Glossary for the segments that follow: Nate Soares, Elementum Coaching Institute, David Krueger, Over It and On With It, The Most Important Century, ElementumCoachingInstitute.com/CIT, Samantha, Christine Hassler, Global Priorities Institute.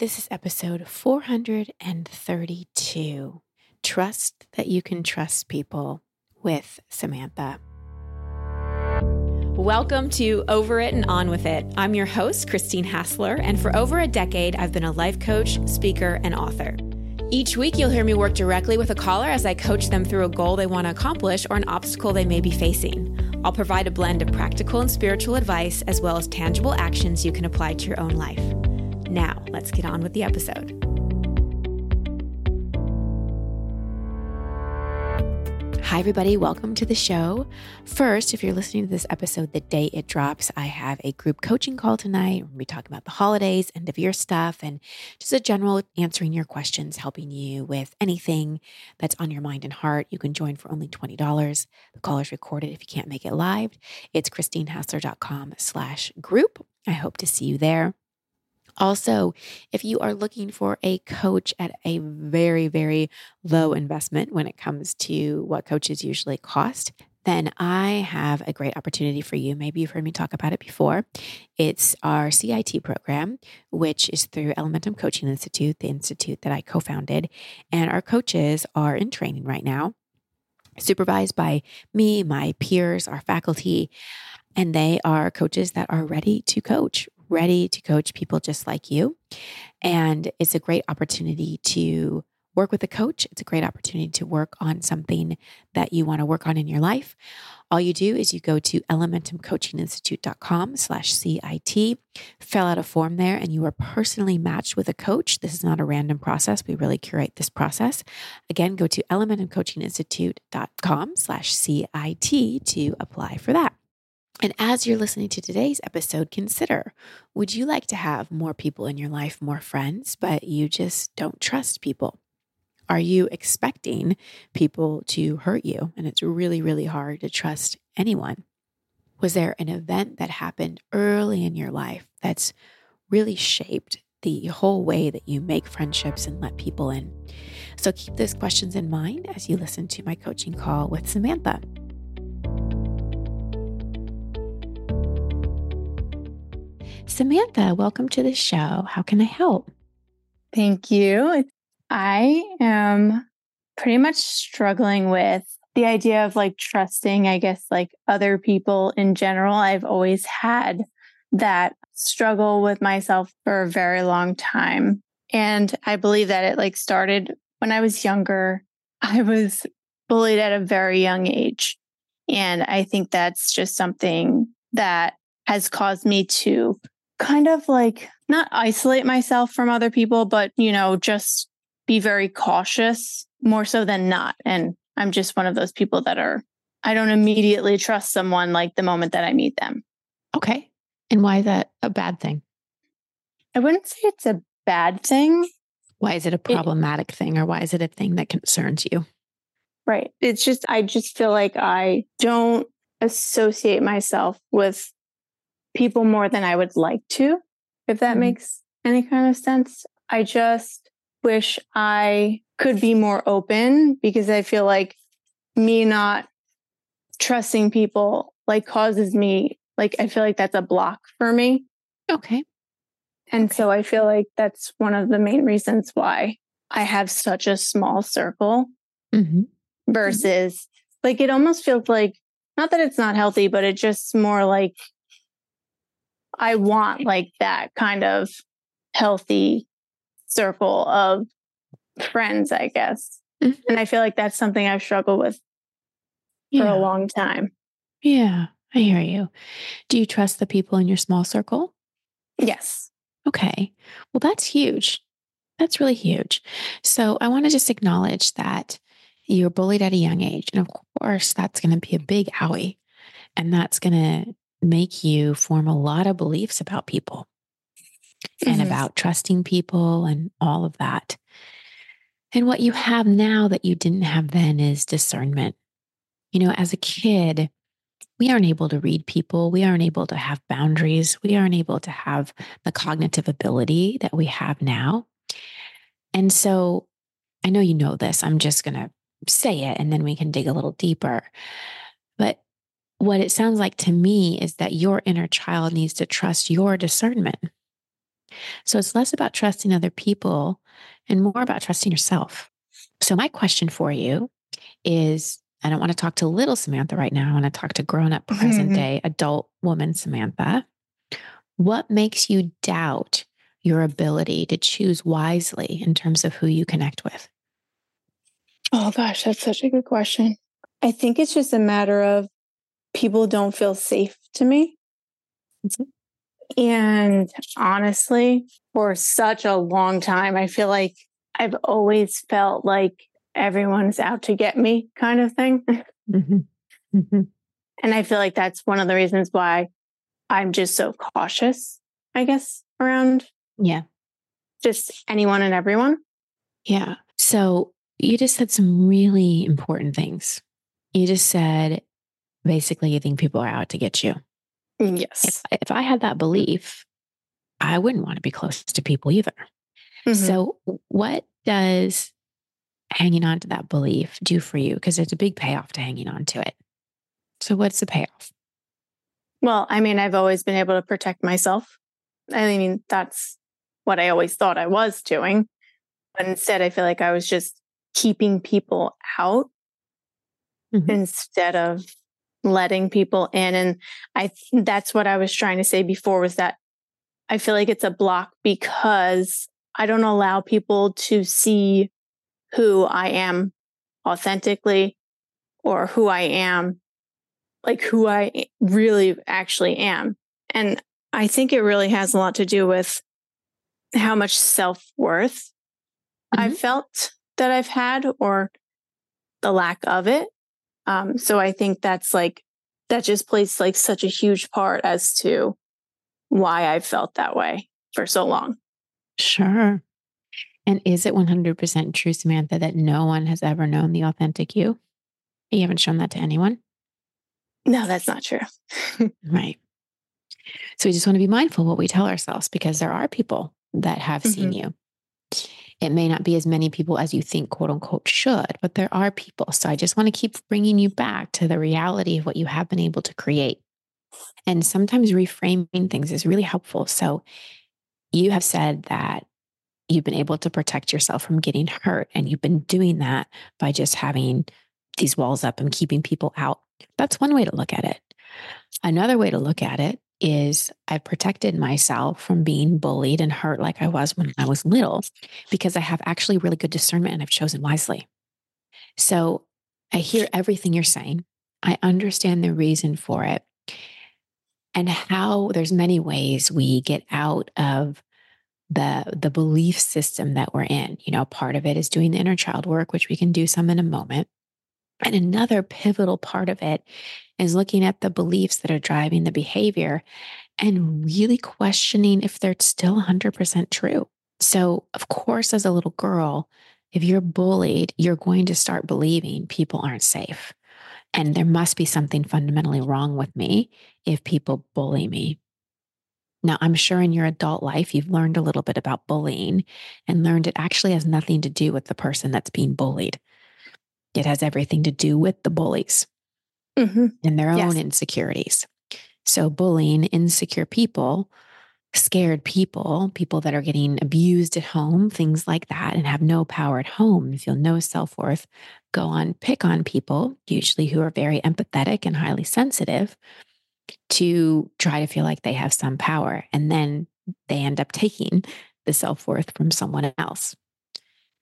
This is episode 432, Trust That You Can Trust People with Samantha. Welcome to Over It and On With It. I'm your host, Christine Hassler, and for over a decade, I've been a life coach, speaker, and author. Each week, you'll hear me work directly with a caller as I coach them through a goal they want to accomplish or an obstacle they may be facing. I'll provide a blend of practical and spiritual advice, as well as tangible actions you can apply to your own life. Now, let's get on with the episode. Hi, everybody. Welcome to the show. First, if you're listening to this episode the day it drops, I have a group coaching call tonight. We'll be talking about the holidays, end of year stuff, and just a general answering your questions, helping you with anything that's on your mind and heart. You can join for only $20. The call is recorded if you can't make it live. It's ChristineHassler.com/group. I hope to see you there. Also, if you are looking for a coach at a very, very low investment when it comes to what coaches usually cost, then I have a great opportunity for you. Maybe you've heard me talk about it before. It's our CIT program, which is through Elementum Coaching Institute, the institute that I co-founded. And our coaches are in training right now, supervised by me, my peers, our faculty, and they are coaches that are ready to coach people just like you. And it's a great opportunity to work with a coach. It's a great opportunity to work on something that you want to work on in your life. All you do is you go to ElementumCoachingInstitute.com/CIT, fill out a form there, and you are personally matched with a coach. This is not a random process. We really curate this process. Again, go to ElementumCoachingInstitute.com/CIT to apply for that. And as you're listening to today's episode, consider, would you like to have more people in your life, more friends, but you just don't trust people? Are you expecting people to hurt you? And it's really, really hard to trust anyone. Was there an event that happened early in your life that's really shaped the whole way that you make friendships and let people in? So keep those questions in mind as you listen to my coaching call with Samantha. Samantha, welcome to the show. How can I help? Thank you. I am pretty much struggling with the idea of trusting, I guess, other people in general. I've always had that struggle with myself for a very long time. And I believe that it started when I was younger. I was bullied at a very young age. And I think that's just something that has caused me to kind of not isolate myself from other people, but, just be very cautious more so than not. And I'm just one of those people that I don't immediately trust someone the moment that I meet them. Okay. And why is that a bad thing? I wouldn't say it's a bad thing. Why is it a problematic thing, or why is it a thing that concerns you? Right. It's just, I just feel I don't associate myself with people more than I would like to, if that makes any kind of sense. I just wish I could be more open, because I feel me not trusting people causes me, I feel that's a block for me. Okay. And so I feel that's one of the main reasons why I have such a small circle versus it almost feels not that it's not healthy, but it just more I want that kind of healthy circle of friends, I guess. Mm-hmm. And I feel that's something I've struggled with for a long time. Yeah, I hear you. Do you trust the people in your small circle? Yes. Okay. Well, that's huge. That's really huge. So I want to just acknowledge that you were bullied at a young age. And of course, that's going to be a big owie. And that's going to make you form a lot of beliefs about people and about trusting people and all of that. And what you have now that you didn't have then is discernment. As a kid, we aren't able to read people. We aren't able to have boundaries. We aren't able to have the cognitive ability that we have now. And so I know you know this. I'm just going to say it, and then we can dig a little deeper. But what it sounds like to me is that your inner child needs to trust your discernment. So it's less about trusting other people and more about trusting yourself. So my question for you is, I don't want to talk to little Samantha right now. I want to talk to grown-up, present-day adult woman Samantha. What makes you doubt your ability to choose wisely in terms of who you connect with? Oh gosh, that's such a good question. I think it's just a matter of people don't feel safe to me. And honestly, for such a long time, I feel like I've always felt like everyone's out to get me kind of thing. And I feel like that's one of the reasons why I'm just so cautious, I guess, around just anyone and everyone. Yeah. So you just said some really important things. You just said, basically, you think people are out to get you. Yes. If I had that belief, I wouldn't want to be close to people either. So what does hanging on to that belief do for you? Because there's a big payoff to hanging on to it. So what's the payoff? Well, I mean, I've always been able to protect myself. I mean, that's what I always thought I was doing. But instead, I feel like I was just keeping people out instead of letting people in. And that's what I was trying to say before, was that I feel like it's a block because I don't allow people to see who I am authentically or who I am, like who I really actually am. And I think it really has a lot to do with how much self-worth I've felt that I've had, or the lack of it. So I think that's like, that just plays like such a huge part as to why I felt that way for so long. Sure. And is it 100% true, Samantha, that no one has ever known the authentic you? You haven't shown that to anyone? No, that's not true. Right. So we just want to be mindful what we tell ourselves, because there are people that have seen you. It may not be as many people as you think, quote unquote, should, but there are people. So I just want to keep bringing you back to the reality of what you have been able to create. And sometimes reframing things is really helpful. So you have said that you've been able to protect yourself from getting hurt. And you've been doing that by just having these walls up and keeping people out. That's one way to look at it. Another way to look at it is, I protected myself from being bullied and hurt like I was when I was little, because I have actually really good discernment and I've chosen wisely. So I hear everything you're saying. I understand the reason for it, and how there's many ways we get out of the belief system that we're in. You know, part of it is doing the inner child work, which we can do some in a moment. And another pivotal part of it is looking at the beliefs that are driving the behavior and really questioning if they're still 100% true. So of course, as a little girl, if you're bullied, you're going to start believing people aren't safe. And there must be something fundamentally wrong with me if people bully me. Now, I'm sure in your adult life, you've learned a little bit about bullying and learned it actually has nothing to do with the person that's being bullied. It has everything to do with the bullies and their own insecurities. So bullying insecure people, scared people, people that are getting abused at home, things like that, and have no power at home, feel no self-worth, go on, pick on people, usually who are very empathetic and highly sensitive, to try to feel like they have some power. And then they end up taking the self-worth from someone else.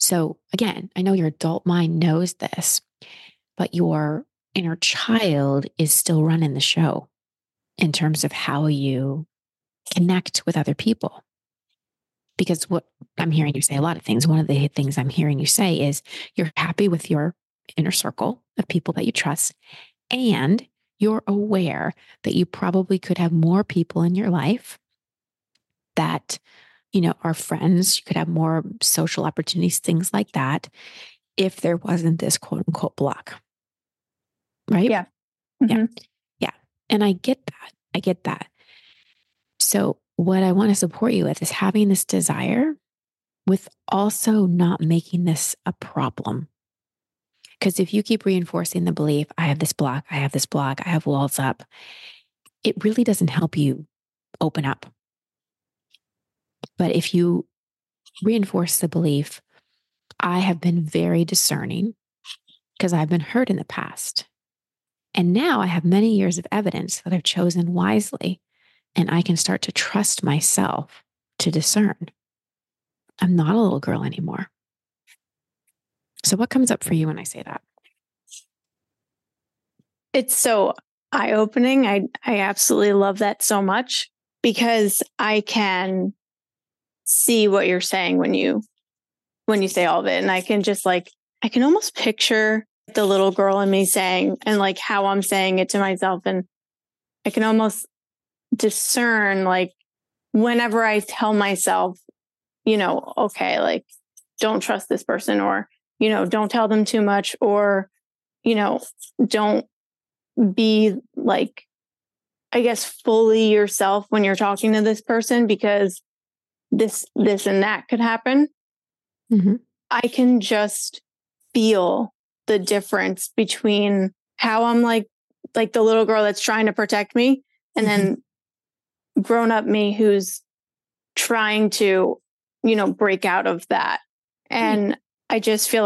So again, I know your adult mind knows this, but your inner child is still running the show in terms of how you connect with other people. Because what I'm hearing you say, a lot of things, one of the things I'm hearing you say is you're happy with your inner circle of people that you trust, and you're aware that you probably could have more people in your life that, you know, are friends. You could have more social opportunities, things like that, if there wasn't this quote unquote block. Right? Yeah. Yeah. Yeah. And I get that. I get that. So what I want to support you with is having this desire with also not making this a problem. Because if you keep reinforcing the belief, I have this block, I have this block, I have walls up, it really doesn't help you open up. But if you reinforce the belief, I have been very discerning because I've been hurt in the past. And now I have many years of evidence that I've chosen wisely, and I can start to trust myself to discern. I'm not a little girl anymore. So what comes up for you when I say that? It's so eye-opening. I absolutely love that so much, because I can see what you're saying when you say all of it. And I can just I can almost picture the little girl in me saying, and how I'm saying it to myself. And I can almost discern, whenever I tell myself, okay, don't trust this person, or, don't tell them too much, or, don't be fully yourself when you're talking to this person, because this and that could happen. Mm-hmm. I can just feel the difference between how I'm like the little girl that's trying to protect me, and then grown up me who's trying to, break out of that. And I just feel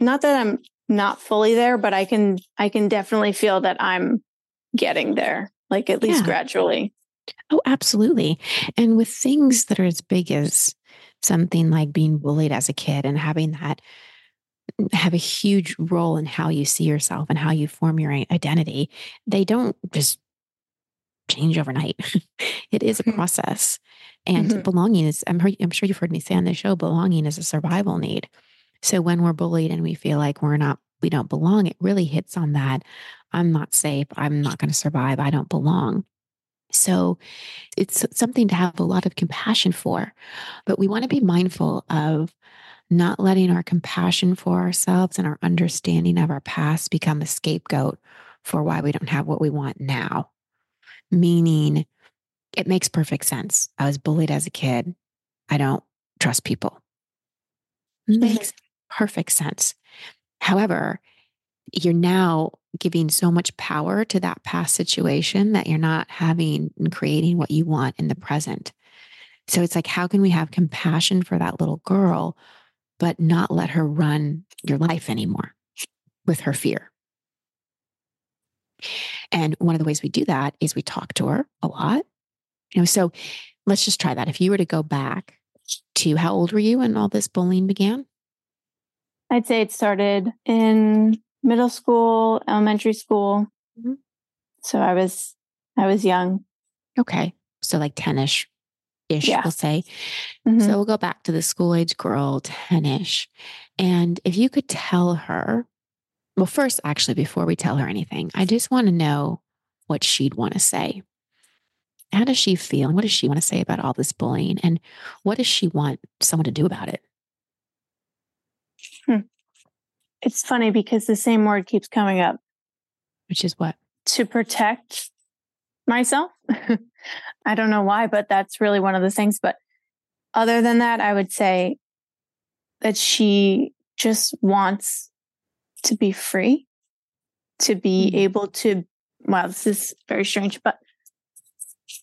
not that I'm not fully there, but I can definitely feel that I'm getting there, at least gradually. Oh, absolutely. And with things that are as big as something like being bullied as a kid and having that have a huge role in how you see yourself and how you form your identity, they don't just change overnight. It is a process. And belonging is, I'm sure you've heard me say on the show, belonging is a survival need. So when we're bullied and we feel like we don't belong, it really hits on that. I'm not safe. I'm not going to survive. I don't belong. So it's something to have a lot of compassion for, but we want to be mindful of not letting our compassion for ourselves and our understanding of our past become a scapegoat for why we don't have what we want now. Meaning, it makes perfect sense. I was bullied as a kid. I don't trust people. Makes perfect sense. However, you're now giving so much power to that past situation that you're not having and creating what you want in the present. So it's how can we have compassion for that little girl, but not let her run your life anymore with her fear? And one of the ways we do that is we talk to her a lot. So let's just try that. If you were to go back to, how old were you when all this bullying began? I'd say it started in middle school, elementary school. Mm-hmm. So I was young. Okay. So 10-ish, yeah, we'll say. Mm-hmm. So we'll go back to the school age girl, 10-ish. And if you could tell her, well, first, actually, before we tell her anything, I just want to know what she'd want to say. How does she feel? And what does she want to say about all this bullying? And what does she want someone to do about it? It's funny because the same word keeps coming up. Which is what? To protect myself. I don't know why, but that's really one of the things. But other than that, I would say that she just wants to be free, to be able to, wow, this is very strange, but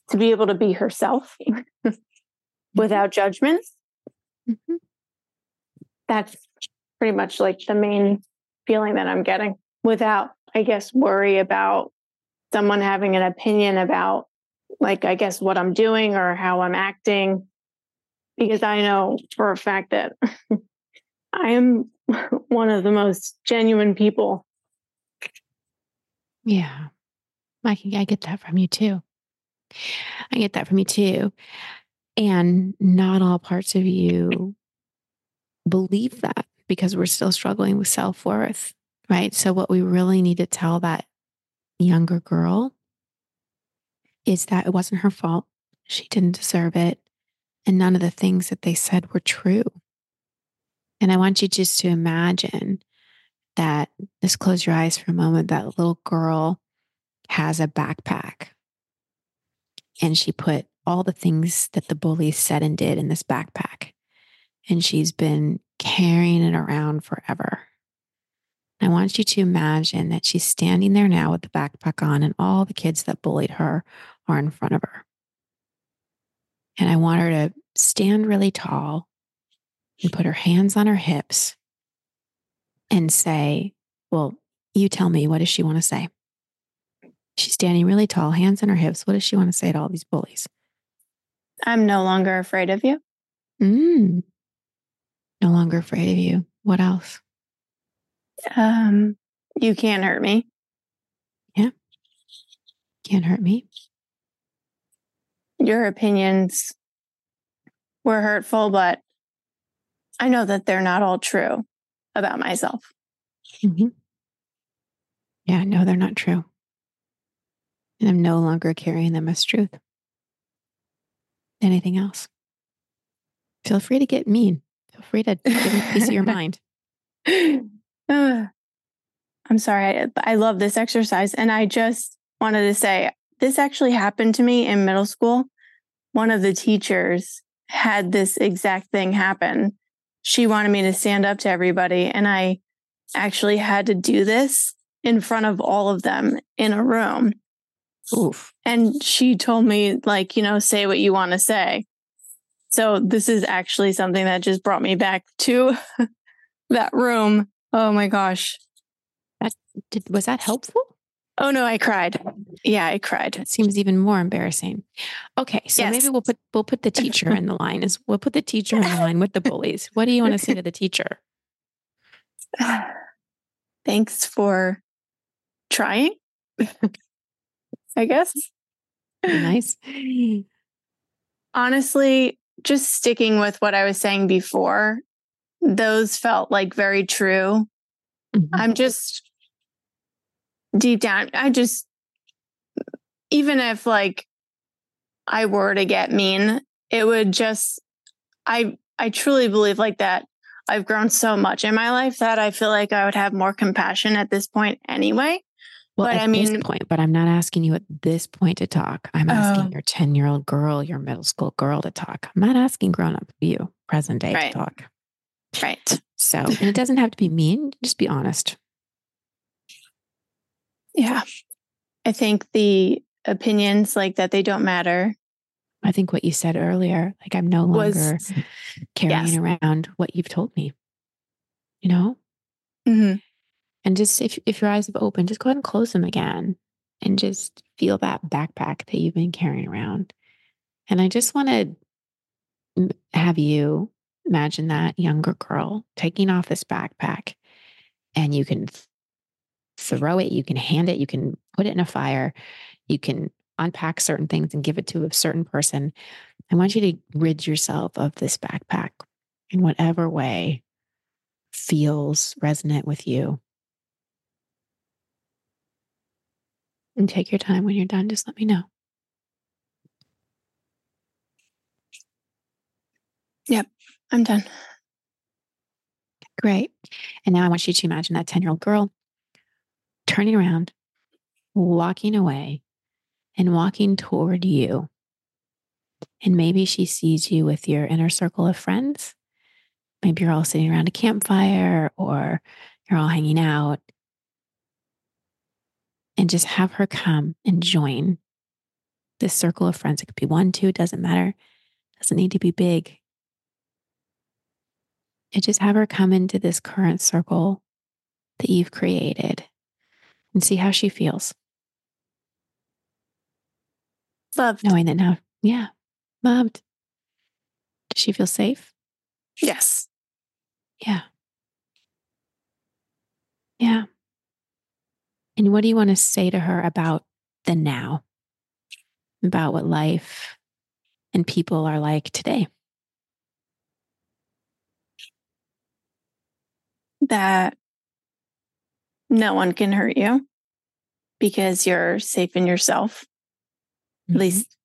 to be able to be herself without judgment. Mm-hmm. That's pretty much the main feeling that I'm getting, without, worry about someone having an opinion about, what I'm doing or how I'm acting, because I know for a fact that I am one of the most genuine people. Yeah. I get that from you too. And not all parts of you believe that, because we're still struggling with self-worth, right? So what we really need to tell that younger girl is that it wasn't her fault. She didn't deserve it. And none of the things that they said were true. And I want you just to imagine that, just close your eyes for a moment, that little girl has a backpack. And she put all the things that the bully said and did in this backpack. And she's been carrying it around forever. And I want you to imagine that she's standing there now with the backpack on, and all the kids that bullied her are in front of her. And I want her to stand really tall and put her hands on her hips and say, well, you tell me, what does she want to say? She's standing really tall, hands on her hips. What does she want to say to all these bullies? I'm no longer afraid of you. No longer afraid of you. What else? You can't hurt me. Yeah. Can't hurt me. Your opinions were hurtful, but I know that they're not all true about myself. Mm-hmm. Yeah, no, they're not true. And I'm no longer carrying them as truth. Anything else? Feel free to get mean. Feel free to give a piece of your mind. I'm sorry. I love this exercise. And I just wanted to say, this actually happened to me in middle school. One of the teachers had this exact thing happen. She wanted me to stand up to everybody. And I actually had to do this in front of all of them in a room. Oof. And she told me, like, you know, say what you want to say. So this is actually something that just brought me back to that room. Oh my gosh. Was that helpful? Oh no, I cried. Yeah, I cried. It seems even more embarrassing. Okay. So yes. Maybe we'll put the teacher in the line. We'll put the teacher in the line with the bullies. What do you want to say to the teacher? Thanks for trying. I guess. Nice. Honestly, just sticking with what I was saying before, those felt like very true. Mm-hmm. I'm just deep down. Even if like I were to get mean, it would just, I truly believe like that I've grown so much in my life that I feel like I would have more compassion at this point anyway. Well, but this point, but I'm not asking you at this point to talk. I'm asking your 10-year-old girl, your middle school girl to talk. I'm not asking grown-up you, present day, to talk. Right. So, and it doesn't have to be mean. Just be honest. Yeah. I think the opinions like that, they don't matter. I think what you said earlier, like I'm no longer carrying around what you've told me, you know? Mm-hmm. And just if your eyes have opened, just go ahead and close them again and just feel that backpack that you've been carrying around. And I just want to have you imagine that younger girl taking off this backpack, and you can throw it, you can hand it, you can put it in a fire, you can unpack certain things and give it to a certain person. I want you to rid yourself of this backpack in whatever way feels resonant with you. And take your time. When you're done, just let me know. Yep, I'm done. Great. And now I want you to imagine that 10-year-old girl turning around, walking away, and walking toward you. And maybe she sees you with your inner circle of friends. Maybe you're all sitting around a campfire, or you're all hanging out. And just have her come and join this circle of friends. It could be 1, 2, it doesn't matter. It doesn't need to be big. And just have her come into this current circle that you've created and see how she feels. Loved. Knowing that now, yeah, loved. Does she feel safe? Yes. Yeah. Yeah. And what do you want to say to her about the now, about what life and people are like today? That no one can hurt you because you're safe in yourself. Mm-hmm. At least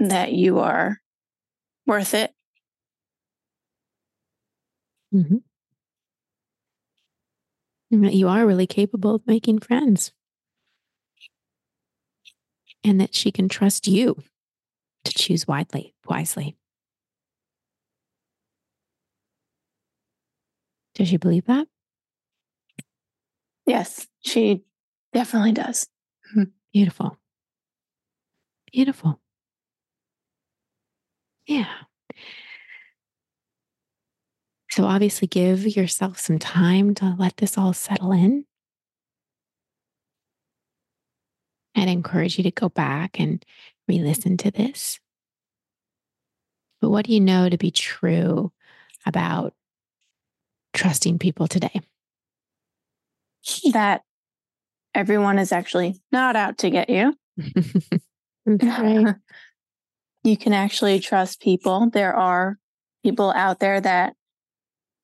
that you are worth it. Mm-hmm. And that you are really capable of making friends. And that she can trust you to choose wisely. Does she believe that? Yes, she definitely does. Beautiful. Beautiful. Yeah. So obviously give yourself some time to let this all settle in. I'd encourage you to go back and re-listen to this. But what do you know to be true about trusting people today? That everyone is actually not out to get you. Right. You can actually trust people. There are people out there that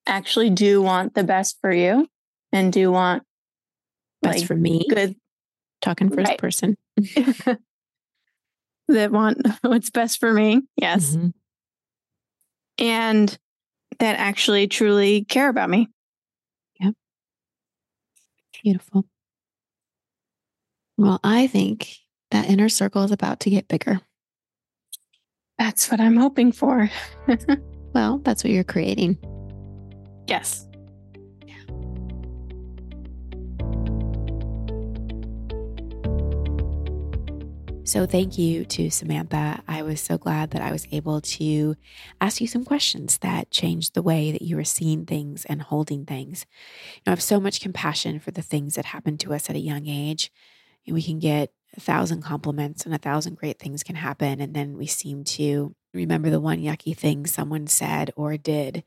actually do want the best for you and do want best for me. Good. Talking first right. person. That want what's best for me. Yes. Mm-hmm. And that actually truly care about me. Yep. Beautiful. Well, I think that inner circle is about to get bigger. That's what I'm hoping for. Well, that's what you're creating. Yes. Yeah. So thank you to Samantha. I was so glad that I was able to ask you some questions that changed the way that you were seeing things and holding things. You know, I have so much compassion for the things that happen to us at a young age. And we can get 1,000 compliments and 1,000 great things can happen. And then we seem to remember the one yucky thing someone said or did.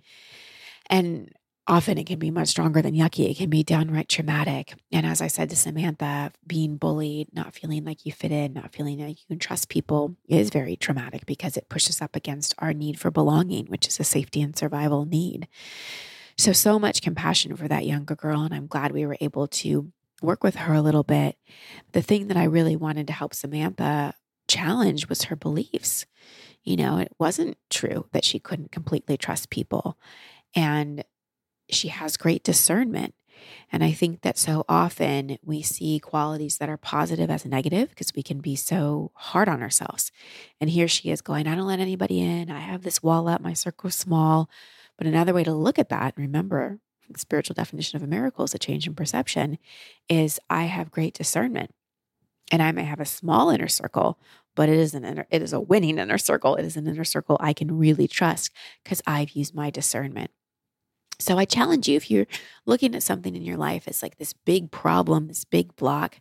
And often it can be much stronger than yucky. It can be downright traumatic. And as I said to Samantha, being bullied, not feeling like you fit in, not feeling like you can trust people is very traumatic because it pushes up against our need for belonging, which is a safety and survival need. So much compassion for that younger girl. And I'm glad we were able to work with her a little bit. The thing that I really wanted to help Samantha challenge was her beliefs. You know, it wasn't true that she couldn't completely trust people. And she has great discernment. And I think that so often we see qualities that are positive as negative because we can be so hard on ourselves. And here she is going, I don't let anybody in. I have this wall up. My circle's small. But another way to look at that, remember, the spiritual definition of a miracle is a change in perception, is I have great discernment. And I may have a small inner circle, but it is a winning inner circle. It is an inner circle I can really trust because I've used my discernment. So I challenge you, if you're looking at something in your life as like this big problem, this big block,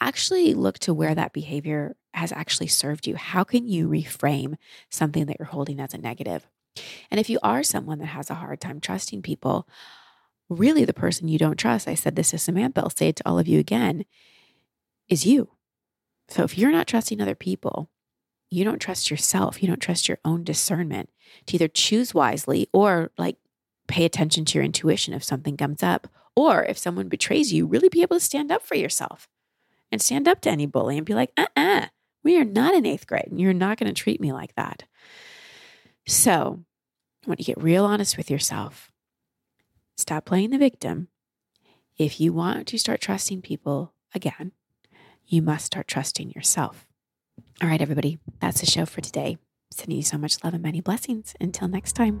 actually look to where that behavior has actually served you. How can you reframe something that you're holding as a negative? And if you are someone that has a hard time trusting people, really the person you don't trust, I said this to Samantha, I'll say it to all of you again, is you. So if you're not trusting other people, you don't trust yourself. You don't trust your own discernment to either choose wisely or like pay attention to your intuition if something comes up. Or if someone betrays you, really be able to stand up for yourself and stand up to any bully and be like, we are not in 8th grade and you're not going to treat me like that. So I want you to get real honest with yourself. Stop playing the victim. If you want to start trusting people again, you must start trusting yourself. All right, everybody, that's the show for today. Sending you so much love and many blessings. Until next time.